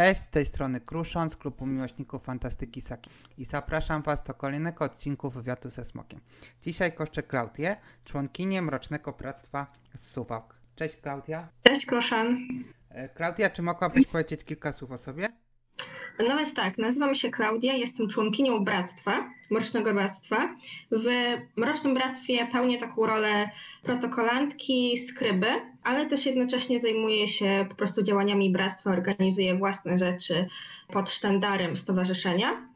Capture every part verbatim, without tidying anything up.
Cześć, z tej strony Krusząc, Klubu Miłośników Fantastyki Saki i zapraszam Was do kolejnego odcinku Wywiadu ze Smokiem. Dzisiaj goszczę Klaudię, członkinię Mrocznego Bractwa z Suwałk. Cześć Klaudia. Cześć Kruszan. Klaudia, czy mogłabyś powiedzieć kilka słów o sobie? No więc tak, nazywam się Klaudia, jestem członkinią Bractwa, Mrocznego Bractwa. W Mrocznym Bractwie pełnię taką rolę protokolantki, skryby, ale też jednocześnie zajmuję się po prostu działaniami Bractwa, organizuję własne rzeczy pod sztandarem stowarzyszenia.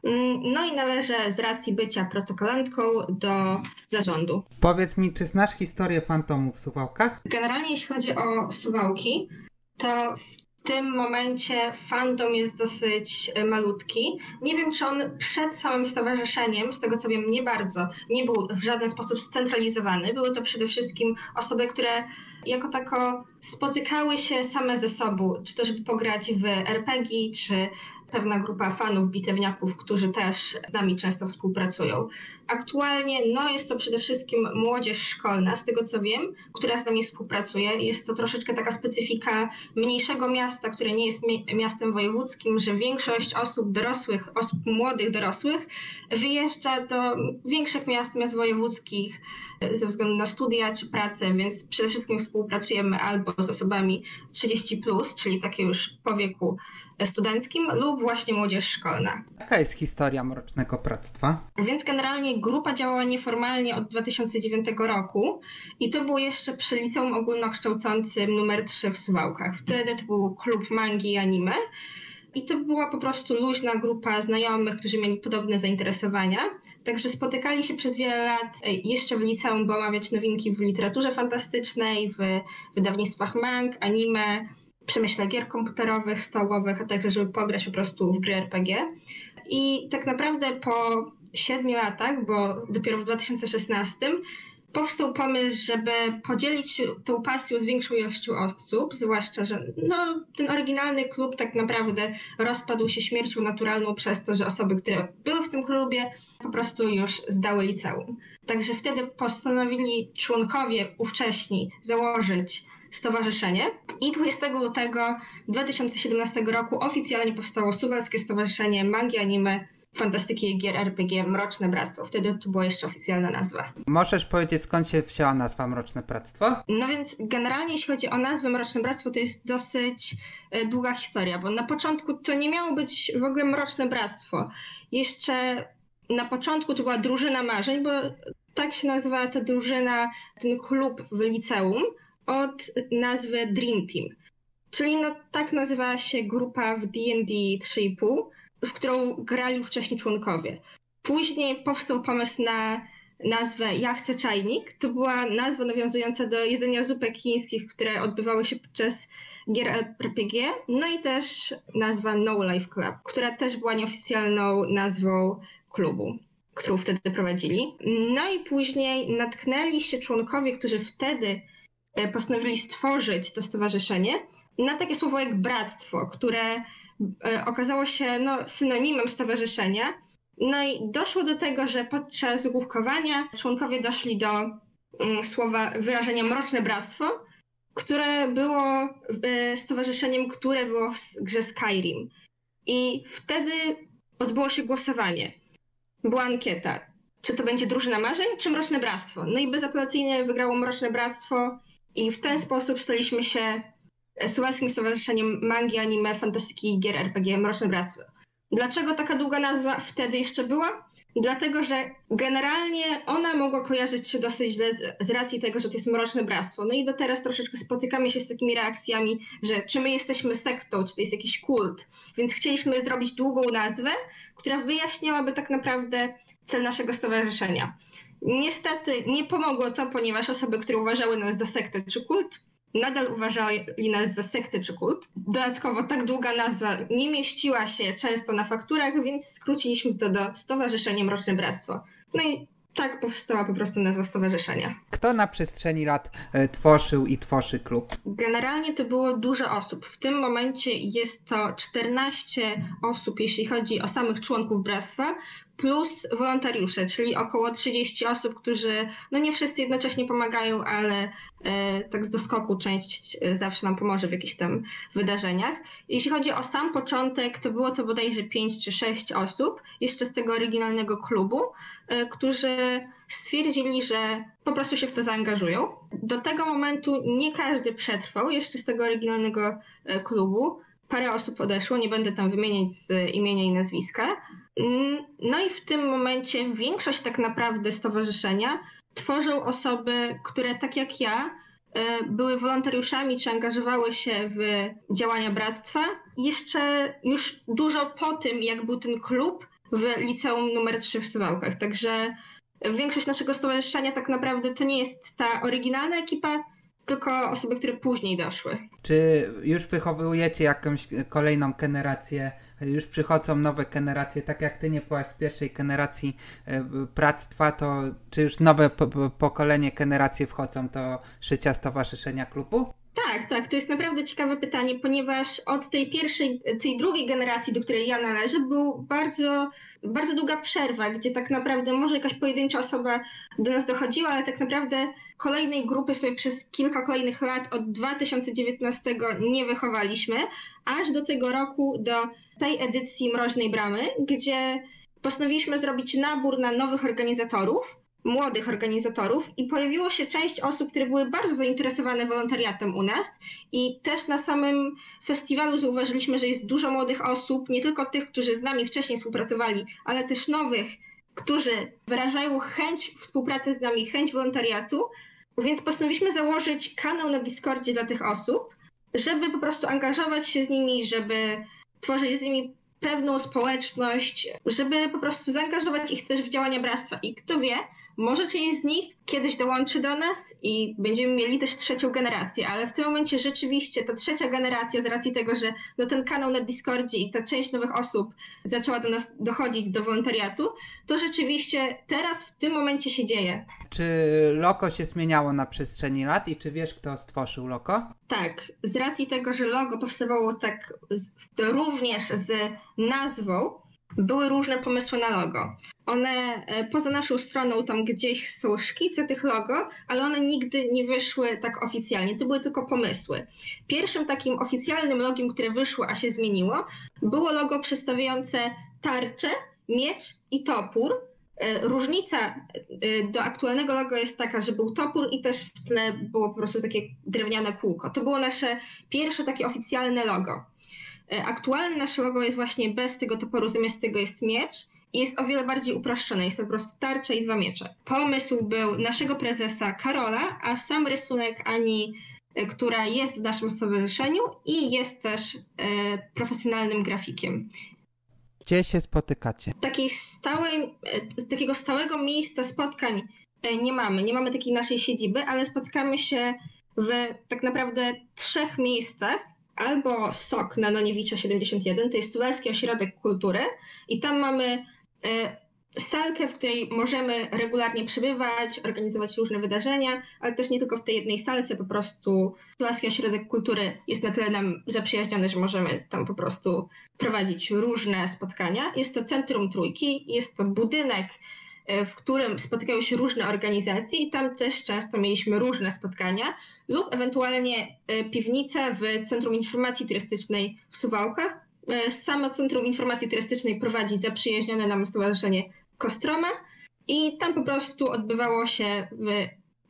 No i należę z racji bycia protokolantką do zarządu. Powiedz mi, czy znasz historię fantomów w Suwałkach? Generalnie jeśli chodzi o Suwałki, to w tym momencie fandom jest dosyć malutki. Nie wiem, czy on przed samym stowarzyszeniem, z tego co wiem, nie bardzo, nie był w żaden sposób scentralizowany. Były to przede wszystkim osoby, które jako tako spotykały się same ze sobą, czy to żeby pograć w er pe gie, czy pewna grupa fanów, bitewniaków, którzy też z nami często współpracują. Aktualnie no, jest to przede wszystkim młodzież szkolna, z tego co wiem, która z nami współpracuje. Jest to troszeczkę taka specyfika mniejszego miasta, które nie jest mi- miastem wojewódzkim, że większość osób dorosłych, osób młodych dorosłych wyjeżdża do większych miast, miast wojewódzkich ze względu na studia czy pracę, więc przede wszystkim współpracujemy albo z osobami trzydzieści plus, czyli takie już po wieku studenckim, lub właśnie młodzież szkolna. Jaka jest historia Mrocznego Bractwa? Więc generalnie grupa działała nieformalnie od dwa tysiące dziewiątego roku i to był jeszcze przy Liceum Ogólnokształcącym numer trzy w Suwałkach. Wtedy to był klub mangi i anime i to była po prostu luźna grupa znajomych, którzy mieli podobne zainteresowania. Także spotykali się przez wiele lat jeszcze w liceum, by omawiać nowinki w literaturze fantastycznej, w wydawnictwach mang, anime, przemyśle gier komputerowych, stołowych, a także żeby pograć po prostu w gry er pe gie. I tak naprawdę po siedmiu latach, bo dopiero w dwa tysiące szesnastym, powstał pomysł, żeby podzielić tą pasją z większą ilością osób, zwłaszcza że no, ten oryginalny klub tak naprawdę rozpadł się śmiercią naturalną przez to, że osoby, które były w tym klubie, po prostu już zdały liceum. Także wtedy postanowili członkowie ówcześni założyć stowarzyszenie i dwudziestego lutego dwa tysiące siedemnastego roku oficjalnie powstało Suwalskie Stowarzyszenie Mangi, Anime, Fantastyki i Gier er pe gie Mroczne Bractwo. Wtedy to była jeszcze oficjalna nazwa. Możesz powiedzieć, skąd się wzięła nazwa Mroczne Bractwo? No więc generalnie jeśli chodzi o nazwę Mroczne Bractwo, to jest dosyć długa historia, bo na początku to nie miało być w ogóle Mroczne Bractwo. Jeszcze na początku to była Drużyna Marzeń, bo tak się nazywała ta drużyna, ten klub w liceum, od nazwy Dream Team. Czyli no, tak nazywała się grupa w D and D trzy i pół, w którą grali wcześniej członkowie. Później powstał pomysł na nazwę Ja Chcę Czajnik. To była nazwa nawiązująca do jedzenia zupek chińskich, które odbywały się podczas gier er pe gie. No i też nazwa No Life Club, która też była nieoficjalną nazwą klubu, którą wtedy prowadzili. No i później natknęli się członkowie, którzy wtedy postanowili stworzyć to stowarzyszenie na takie słowo jak bractwo, które okazało się no, synonimem stowarzyszenia. No i doszło do tego, że podczas główkowania członkowie doszli do um, słowa wyrażenia Mroczne Bractwo, które było y, stowarzyszeniem, które było w grze Skyrim. I wtedy odbyło się głosowanie. Była ankieta, czy to będzie Drużyna Marzeń, czy Mroczne Bractwo. No i bezapelacyjnie wygrało Mroczne Bractwo i w ten sposób staliśmy się Suwalskim Stowarzyszeniem Mangi, Anime, Fantastyki i Gier er pe gie Mroczne Bractwo. Dlaczego taka długa nazwa wtedy jeszcze była? Dlatego, że generalnie ona mogła kojarzyć się dosyć źle z, z racji tego, że to jest Mroczne Bractwo. No i do teraz troszeczkę spotykamy się z takimi reakcjami, że czy my jesteśmy sektą, czy to jest jakiś kult. Więc chcieliśmy zrobić długą nazwę, która wyjaśniałaby tak naprawdę cel naszego stowarzyszenia. Niestety nie pomogło to, ponieważ osoby, które uważały nas za sektę czy kult, nadal uważali nas za sektę czy kult. Dodatkowo tak długa nazwa nie mieściła się często na fakturach, więc skróciliśmy to do Stowarzyszenia Mroczne Bractwo. No i tak powstała po prostu nazwa stowarzyszenia. Kto na przestrzeni lat tworzył i tworzy klub? Generalnie to było dużo osób. W tym momencie jest to czternaście osób, jeśli chodzi o samych członków bractwa, plus wolontariusze, czyli około trzydziestu osób, którzy, no nie wszyscy jednocześnie pomagają, ale e, tak z doskoku część zawsze nam pomoże w jakichś tam wydarzeniach. Jeśli chodzi o sam początek, to było to bodajże pięć czy sześć osób, jeszcze z tego oryginalnego klubu, e, którzy stwierdzili, że po prostu się w to zaangażują. Do tego momentu nie każdy przetrwał, jeszcze z tego oryginalnego e, klubu. Parę osób odeszło, nie będę tam wymieniać z imienia i nazwiska. No i w tym momencie większość tak naprawdę stowarzyszenia tworzą osoby, które tak jak ja były wolontariuszami czy angażowały się w działania bractwa. Jeszcze już dużo po tym, jak był ten klub w liceum numer trzy w Suwałkach. Także większość naszego stowarzyszenia tak naprawdę to nie jest ta oryginalna ekipa, tylko osoby, które później doszły. Czy już wychowujecie jakąś kolejną generację, już przychodzą nowe generacje, tak jak ty nie byłaś z pierwszej generacji bractwa, to czy już nowe po- pokolenie, generacje wchodzą do życia stowarzyszenia klubu? Tak, tak, to jest naprawdę ciekawe pytanie, ponieważ od tej pierwszej, tej drugiej generacji, do której ja należę, był bardzo, bardzo długa przerwa, gdzie tak naprawdę może jakaś pojedyncza osoba do nas dochodziła, ale tak naprawdę kolejnej grupy sobie przez kilka kolejnych lat od dwa tysiące dziewiętnastego nie wychowaliśmy, aż do tego roku, do tej edycji Mroźnej Bramy, gdzie postanowiliśmy zrobić nabór na nowych organizatorów, młodych organizatorów i pojawiło się część osób, które były bardzo zainteresowane wolontariatem u nas i też na samym festiwalu zauważyliśmy, że jest dużo młodych osób, nie tylko tych, którzy z nami wcześniej współpracowali, ale też nowych, którzy wyrażają chęć współpracy z nami, chęć wolontariatu, więc postanowiliśmy założyć kanał na Discordzie dla tych osób, żeby po prostu angażować się z nimi, żeby tworzyć z nimi pewną społeczność, żeby po prostu zaangażować ich też w działania bractwa. I kto wie, może część z nich kiedyś dołączy do nas i będziemy mieli też trzecią generację, ale w tym momencie rzeczywiście ta trzecia generacja z racji tego, że no ten kanał na Discordzie i ta część nowych osób zaczęła do nas dochodzić do wolontariatu, to rzeczywiście teraz w tym momencie się dzieje. Czy logo się zmieniało na przestrzeni lat i czy wiesz, kto stworzył logo? Tak, z racji tego, że logo powstawało tak z, również z nazwą, były różne pomysły na logo. One poza naszą stroną tam gdzieś są szkice tych logo, ale one nigdy nie wyszły tak oficjalnie. To były tylko pomysły. Pierwszym takim oficjalnym logiem, które wyszło, a się zmieniło, było logo przedstawiające tarczę, miecz i topór. Różnica do aktualnego logo jest taka, że był topór i też w tle było po prostu takie drewniane kółko. To było nasze pierwsze takie oficjalne logo. Aktualne nasze logo jest właśnie bez tego toporu, zamiast tego jest miecz i jest o wiele bardziej uproszczone. Jest to po prostu tarcza i dwa miecze. Pomysł był naszego prezesa Karola, a sam rysunek Ani, która jest w naszym stowarzyszeniu i jest też e, profesjonalnym grafikiem. Gdzie się spotykacie? Takiej stałej, e, takiego stałego miejsca spotkań e, nie mamy. Nie mamy takiej naszej siedziby, ale spotkamy się w tak naprawdę trzech miejscach. Albo S O K na Noniewicza siedemdziesiąt jeden, to jest Suwalski Ośrodek Kultury i tam mamy y, salkę, w której możemy regularnie przebywać, organizować różne wydarzenia, ale też nie tylko w tej jednej salce, po prostu Suwalski Ośrodek Kultury jest na tyle nam zaprzyjaźniony, że możemy tam po prostu prowadzić różne spotkania. Jest to Centrum Trójki, jest to budynek, w którym spotykają się różne organizacje i tam też często mieliśmy różne spotkania lub ewentualnie piwnica w Centrum Informacji Turystycznej w Suwałkach. Samo Centrum Informacji Turystycznej prowadzi zaprzyjaźnione nam Stowarzyszenie Kostroma i tam po prostu odbywało się w,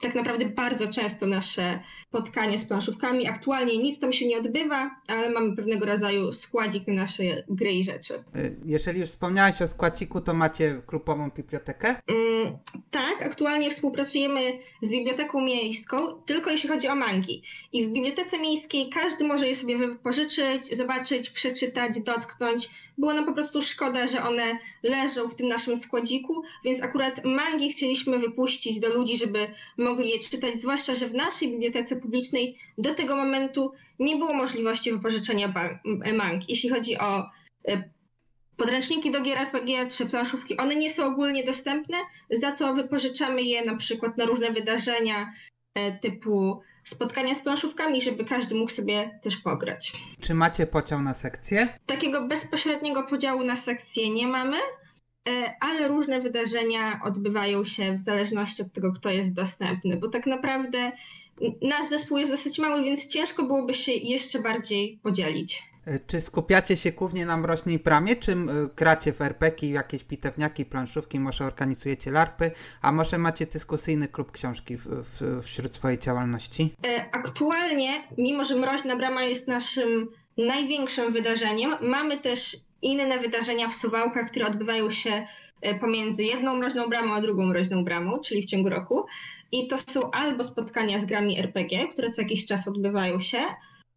tak naprawdę bardzo często nasze spotkanie z planszówkami. Aktualnie nic tam się nie odbywa, ale mamy pewnego rodzaju składzik na nasze gry i rzeczy. Jeżeli już wspomniałeś o składziku, to macie grupową bibliotekę? Mm, tak, aktualnie współpracujemy z Biblioteką Miejską, tylko jeśli chodzi o mangi. I w Bibliotece Miejskiej każdy może je sobie wypożyczyć, zobaczyć, przeczytać, dotknąć. Było nam po prostu szkoda, że one leżą w tym naszym składziku, więc akurat mangi chcieliśmy wypuścić do ludzi, żeby mogli je czytać, zwłaszcza, że w naszej bibliotece publicznej do tego momentu nie było możliwości wypożyczenia mang. Jeśli chodzi o podręczniki do gier R P G czy planszówki, one nie są ogólnie dostępne, za to wypożyczamy je na przykład na różne wydarzenia typu spotkania z planszówkami, żeby każdy mógł sobie też pograć. Czy macie podział na sekcje? Takiego bezpośredniego podziału na sekcje nie mamy. ale różne wydarzenia odbywają się w zależności od tego, kto jest dostępny, bo tak naprawdę nasz zespół jest dosyć mały, więc ciężko byłoby się jeszcze bardziej podzielić. Czy skupiacie się głównie na Mroźnej Bramie, czy gracie w erpeki, jakieś pitewniaki, planszówki, może organizujecie larpy, a może macie dyskusyjny klub książki w, w, wśród swojej działalności? Aktualnie, mimo że Mroźna Brama jest naszym największym wydarzeniem, mamy też inne wydarzenia w Suwałkach, które odbywają się pomiędzy jedną Mroźną Bramą a drugą Mroźną Bramą, czyli w ciągu roku. I to są albo spotkania z grami er pe gie, które co jakiś czas odbywają się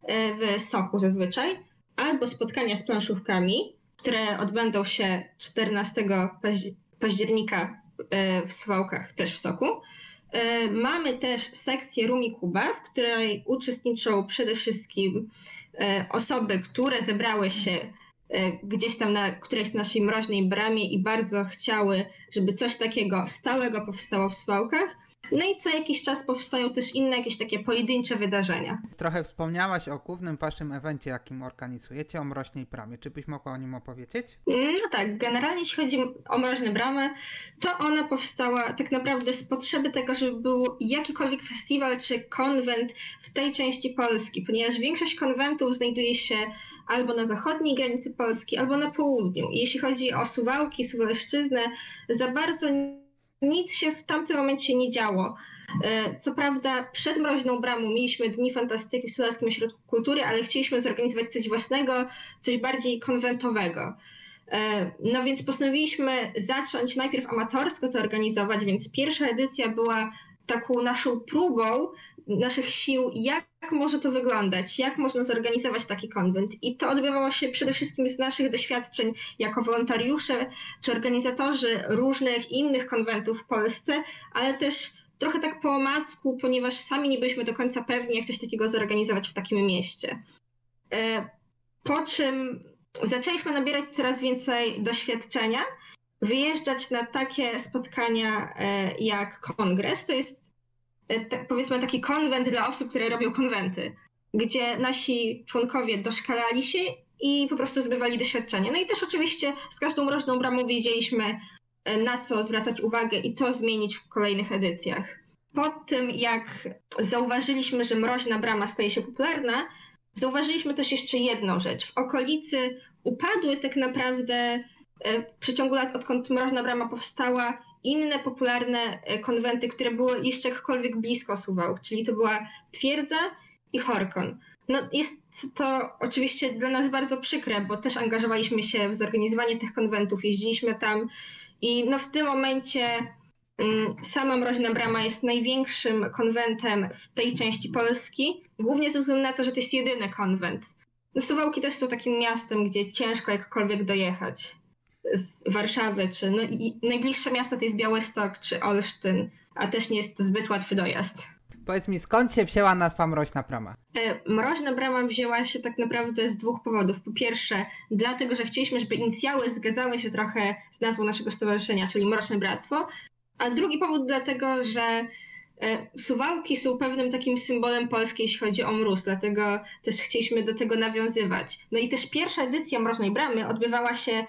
w Soku zazwyczaj, albo spotkania z planszówkami, które odbędą się czternastego października w Suwałkach, też w Soku. Mamy też sekcję Rumi Kuba, w której uczestniczą przede wszystkim osoby, które zebrały się gdzieś tam na którejś naszej Mroźnej Bramie i bardzo chciały, żeby coś takiego stałego powstało w Suwałkach. No i co jakiś czas powstają też inne jakieś takie pojedyncze wydarzenia. Trochę wspomniałaś o głównym waszym evencie, jakim organizujecie, o Mroźnej Bramie. Czy byś mogła o nim opowiedzieć? No tak, generalnie jeśli chodzi o Mroźną Bramę, to ona powstała tak naprawdę z potrzeby tego, żeby był jakikolwiek festiwal czy konwent w tej części Polski, ponieważ większość konwentów znajduje się albo na zachodniej granicy Polski, albo na południu. I jeśli chodzi o Suwałki, Suwalszczyznę, za bardzo nic się w tamtym momencie nie działo. Co prawda przed Mroźną Bramą mieliśmy Dni Fantastyki w Suwalskim Ośrodku Kultury, ale chcieliśmy zorganizować coś własnego, coś bardziej konwentowego. No więc postanowiliśmy zacząć najpierw amatorsko to organizować, więc pierwsza edycja była taką naszą próbą naszych sił, jak może to wyglądać, jak można zorganizować taki konwent. I to odbywało się przede wszystkim z naszych doświadczeń jako wolontariusze czy organizatorzy różnych innych konwentów w Polsce, ale też trochę tak po omacku, ponieważ sami nie byliśmy do końca pewni, jak coś takiego zorganizować w takim mieście. Po czym zaczęliśmy nabierać coraz więcej doświadczenia, wyjeżdżać na takie spotkania jak kongres. To jest powiedzmy taki konwent dla osób, które robią konwenty, gdzie nasi członkowie doszkalali się i po prostu zdobywali doświadczenie. No i też oczywiście z każdą Mroźną Bramą wiedzieliśmy, na co zwracać uwagę i co zmienić w kolejnych edycjach. Po tym, jak zauważyliśmy, że Mroźna Brama staje się popularna, zauważyliśmy też jeszcze jedną rzecz. W okolicy upadły tak naprawdę w przeciągu lat, odkąd Mroźna Brama powstała, inne popularne konwenty, które były jeszcze jakkolwiek blisko Suwałk, czyli to była Twierdza i Horkon. No jest to oczywiście dla nas bardzo przykre, bo też angażowaliśmy się w zorganizowanie tych konwentów, jeździliśmy tam i no w tym momencie sama Mroźna Brama jest największym konwentem w tej części Polski, głównie ze względu na to, że to jest jedyny konwent. No Suwałki też są takim miastem, gdzie ciężko jakkolwiek dojechać z Warszawy, czy no, i najbliższe miasto to jest Białystok czy Olsztyn, a też nie jest to zbyt łatwy dojazd. Powiedz mi, skąd się wzięła nazwa Mroźna Brama? Mroźna Brama wzięła się tak naprawdę z dwóch powodów. Po pierwsze, dlatego, że chcieliśmy, żeby inicjały zgadzały się trochę z nazwą naszego stowarzyszenia, czyli Mroczne Bractwo, a drugi powód dlatego, że Suwałki są pewnym takim symbolem Polski, jeśli chodzi o mróz, dlatego też chcieliśmy do tego nawiązywać. No i też pierwsza edycja Mroźnej Bramy odbywała się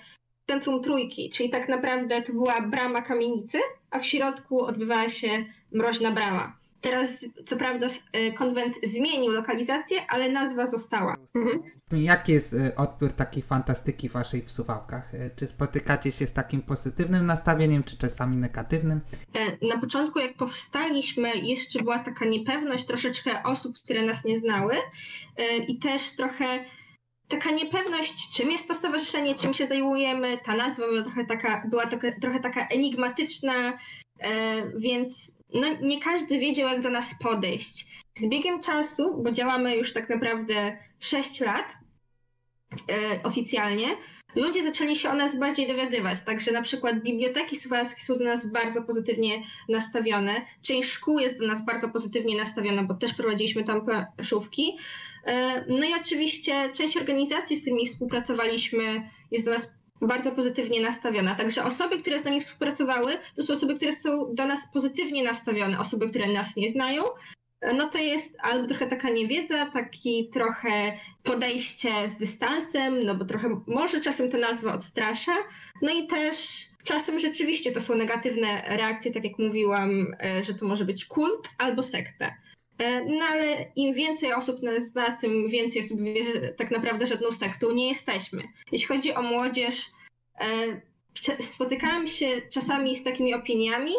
Centrum Trójki, czyli tak naprawdę to była brama kamienicy, a w środku odbywała się Mroźna Brama. Teraz, co prawda, konwent zmienił lokalizację, ale nazwa została. Mhm. Jaki jest odbiór takiej fantastyki waszej w Suwałkach? Czy spotykacie się z takim pozytywnym nastawieniem, czy czasami negatywnym? Na początku, jak powstaliśmy, jeszcze była taka niepewność troszeczkę osób, które nas nie znały i też trochę taka niepewność, czym jest to stowarzyszenie, czym się zajmujemy. Ta nazwa była trochę taka, była trochę, trochę taka enigmatyczna, więc no, nie każdy wiedział, jak do nas podejść. Z biegiem czasu, bo działamy już tak naprawdę sześć lat oficjalnie, ludzie zaczęli się o nas bardziej dowiadywać. Także na przykład biblioteki suwalskie są do nas bardzo pozytywnie nastawione. Część szkół jest do nas bardzo pozytywnie nastawiona, bo też prowadziliśmy tam planszówki. No i oczywiście część organizacji, z którymi współpracowaliśmy, jest do nas bardzo pozytywnie nastawiona. Także osoby, które z nami współpracowały, to są osoby, które są do nas pozytywnie nastawione. Osoby, które nas nie znają, no to jest albo trochę taka niewiedza, taki trochę podejście z dystansem, no bo trochę może czasem ta nazwa odstrasza. No i też Czasem rzeczywiście to są negatywne reakcje, tak jak mówiłam, że to może być kult albo sekta. No ale im więcej osób nas zna, tym więcej osób wie, że tak naprawdę żadną sektą nie jesteśmy. Jeśli chodzi o młodzież, spotykałam się czasami z takimi opiniami,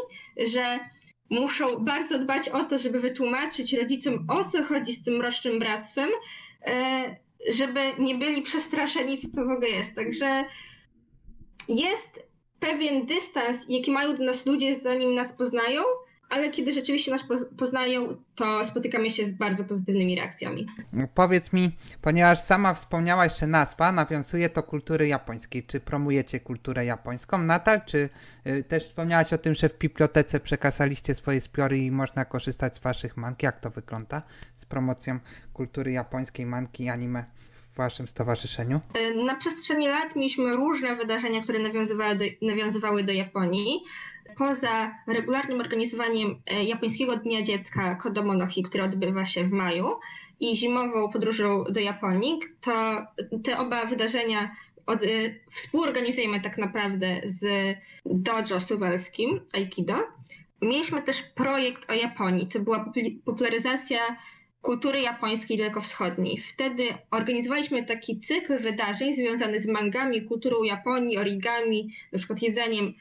że muszą bardzo dbać o to, żeby wytłumaczyć rodzicom, o co chodzi z tym mrocznym bractwem, żeby nie byli przestraszeni, co to w ogóle jest. Także jest pewien dystans, jaki mają do nas ludzie, zanim nas poznają, ale kiedy rzeczywiście nas poznają, to spotykamy się z bardzo pozytywnymi reakcjami. Powiedz mi, ponieważ sama wspomniałaś, że nazwa nawiązuje do kultury japońskiej. Czy promujecie kulturę japońską nadal? Czy y, też wspomniałaś o tym, że w bibliotece przekazaliście swoje zbiory i można korzystać z waszych mang? Jak to wygląda z promocją kultury japońskiej, mangi, anime w waszym stowarzyszeniu? Na przestrzeni lat mieliśmy różne wydarzenia, które nawiązywały do, nawiązywały do Japonii. Poza regularnym organizowaniem Japońskiego Dnia Dziecka Kodomo no Hi, który odbywa się w maju, i zimową podróżą do Japonii, to te oba wydarzenia od, współorganizujemy tak naprawdę z dojo suwalskim Aikido. Mieliśmy też projekt o Japonii. To była popularyzacja kultury japońskiej dalekowschodniej. Wtedy organizowaliśmy taki cykl wydarzeń związany z mangami, kulturą Japonii, origami, na przykład jedzeniem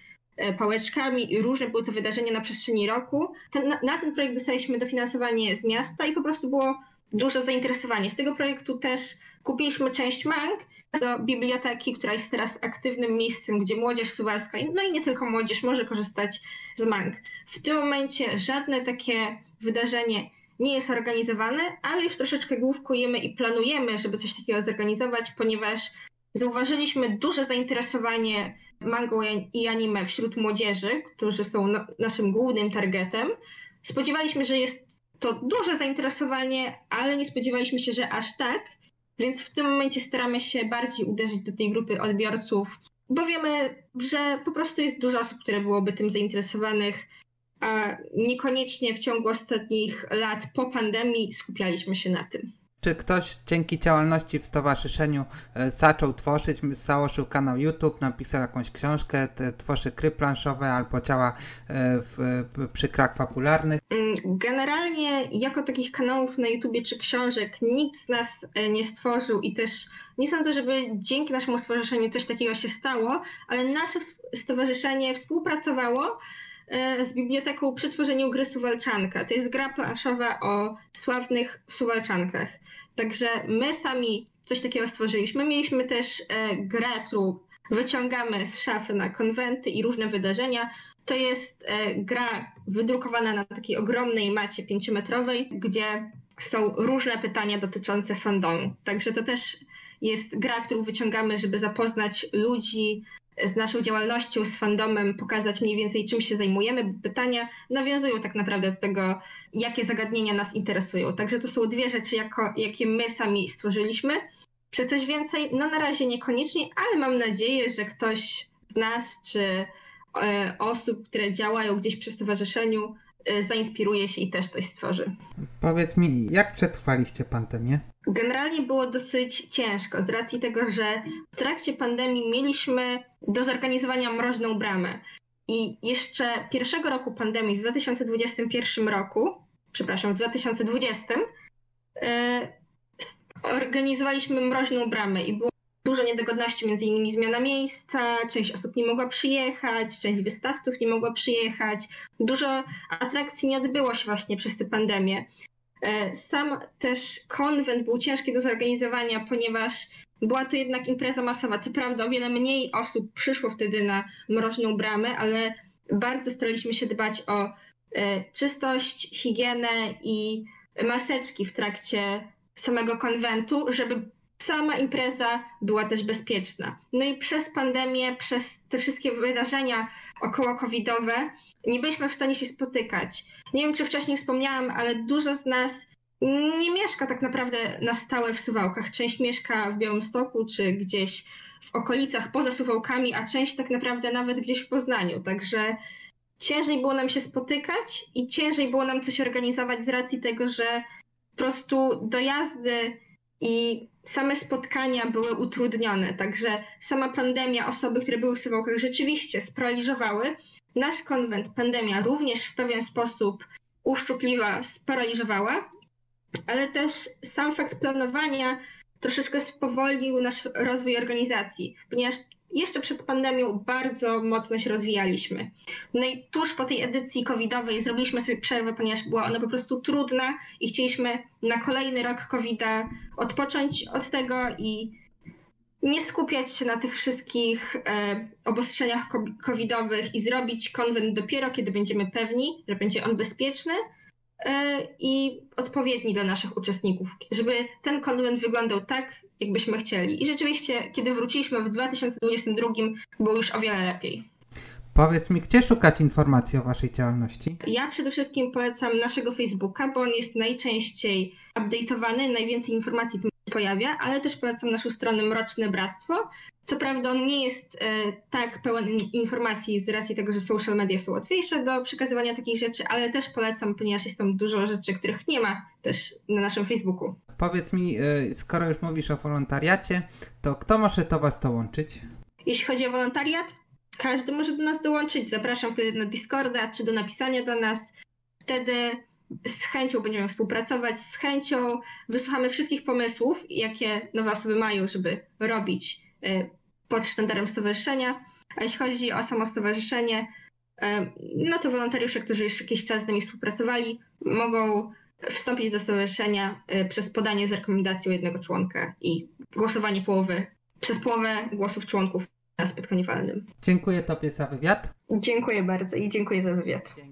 pałeczkami, i różne były to wydarzenia na przestrzeni roku. Ten, na, na ten projekt dostaliśmy dofinansowanie z miasta i po prostu było duże zainteresowanie. Z tego projektu też kupiliśmy część mang do biblioteki, która jest teraz aktywnym miejscem, gdzie młodzież suwalska, no i nie tylko młodzież, może korzystać z mang. W tym momencie żadne takie wydarzenie nie jest organizowane, ale już troszeczkę główkujemy i planujemy, żeby coś takiego zorganizować, ponieważ zauważyliśmy duże zainteresowanie mangą i anime wśród młodzieży, którzy są no, naszym głównym targetem. Spodziewaliśmy się, że jest to duże zainteresowanie, ale nie spodziewaliśmy się, że aż tak, więc w tym momencie staramy się bardziej uderzyć do tej grupy odbiorców, bo wiemy, że po prostu jest dużo osób, które byłoby tym zainteresowanych, a niekoniecznie w ciągu ostatnich lat po pandemii skupialiśmy się na tym. Czy ktoś dzięki działalności w stowarzyszeniu y, zaczął tworzyć, założył kanał YouTube, napisał jakąś książkę, te, tworzy gry planszowe albo działa y, w, przy grach fabularnych? Generalnie jako takich kanałów na YouTubie czy książek nikt z nas y, nie stworzył i też nie sądzę, żeby dzięki naszemu stowarzyszeniu coś takiego się stało, ale nasze stowarzyszenie współpracowało z biblioteką przy tworzeniu gry Suwalczanka. To jest gra planszowa o sławnych Suwalczankach. Także my sami coś takiego stworzyliśmy. Mieliśmy też grę, którą wyciągamy z szafy na konwenty i różne wydarzenia. To jest gra wydrukowana na takiej ogromnej macie pięciometrowej, gdzie są różne pytania dotyczące fandomu. Także to też jest gra, którą wyciągamy, żeby zapoznać ludzi z naszą działalnością, z fandomem, pokazać mniej więcej, czym się zajmujemy, bo pytania nawiązują tak naprawdę do tego, jakie zagadnienia nas interesują. Także to są dwie rzeczy, jako, jakie my sami stworzyliśmy. Czy coś więcej? No na razie niekoniecznie, ale mam nadzieję, że ktoś z nas, czy e, osób, które działają gdzieś przy stowarzyszeniu, e, zainspiruje się i też coś stworzy. Powiedz mi, jak przetrwaliście pandemię? Generalnie było dosyć ciężko z racji tego, że w trakcie pandemii mieliśmy do zorganizowania Mroźną Bramę. I jeszcze pierwszego roku pandemii, w dwa tysiące dwudziestym pierwszym roku, przepraszam, w dwa tysiące dwudziestym, yy, organizowaliśmy Mroźną Bramę i było dużo niedogodności, między innymi zmiana miejsca, część osób nie mogła przyjechać, część wystawców nie mogła przyjechać. Dużo atrakcji nie odbyło się właśnie przez tę pandemię. Sam też konwent był ciężki do zorganizowania, ponieważ była to jednak impreza masowa. Co prawda o wiele mniej osób przyszło wtedy na Mroźną Bramę, ale bardzo staraliśmy się dbać o czystość, higienę i maseczki w trakcie samego konwentu, żeby sama impreza była też bezpieczna. No i przez pandemię, przez te wszystkie wydarzenia okołocovidowe nie byliśmy w stanie się spotykać. Nie wiem, czy wcześniej wspomniałam, ale dużo z nas nie mieszka tak naprawdę na stałe w Suwałkach. Część mieszka w Białymstoku czy gdzieś w okolicach poza Suwałkami, a część tak naprawdę nawet gdzieś w Poznaniu. Także ciężej było nam się spotykać i ciężej było nam coś organizować z racji tego, że po prostu dojazdy i same spotkania były utrudnione, także sama pandemia, osoby, które były w Suwałkach, rzeczywiście sparaliżowały. Nasz konwent pandemia również w pewien sposób uszczupliwa, sparaliżowała, ale też sam fakt planowania troszeczkę spowolnił nasz rozwój organizacji, ponieważ jeszcze przed pandemią bardzo mocno się rozwijaliśmy. No i tuż po tej edycji covidowej zrobiliśmy sobie przerwę, ponieważ była ona po prostu trudna i chcieliśmy na kolejny rok covida odpocząć od tego i nie skupiać się na tych wszystkich e, obostrzeniach covidowych i zrobić konwent dopiero, kiedy będziemy pewni, że będzie on bezpieczny e, i odpowiedni dla naszych uczestników, żeby ten konwent wyglądał tak, jakbyśmy chcieli. I rzeczywiście, kiedy wróciliśmy w dwa tysiące dwudziestym drugim, było już o wiele lepiej. Powiedz mi, gdzie szukać informacji o waszej działalności? Ja przede wszystkim polecam naszego Facebooka, bo on jest najczęściej update'owany, najwięcej informacji tam się pojawia, ale też polecam naszą stronę Mroczne Bractwo. Co prawda on nie jest e, tak pełen informacji z racji tego, że social media są łatwiejsze do przekazywania takich rzeczy, ale też polecam, ponieważ jest tam dużo rzeczy, których nie ma też na naszym Facebooku. Powiedz mi, e, skoro już mówisz o wolontariacie, to kto może do was dołączyć? Jeśli chodzi o wolontariat, każdy może do nas dołączyć. Zapraszam wtedy na Discorda czy do napisania do nas. Wtedy z chęcią będziemy współpracować, z chęcią wysłuchamy wszystkich pomysłów, jakie nowe osoby mają, żeby robić pod sztandarem stowarzyszenia. A jeśli chodzi o samo stowarzyszenie, no to wolontariusze, którzy już jakiś czas z nami współpracowali, mogą wstąpić do stowarzyszenia przez podanie z rekomendacją jednego członka i głosowanie połowy, przez połowę głosów członków na spotkaniu walnym. Dziękuję tobie za wywiad. Dziękuję bardzo i dziękuję za wywiad. Dzięki.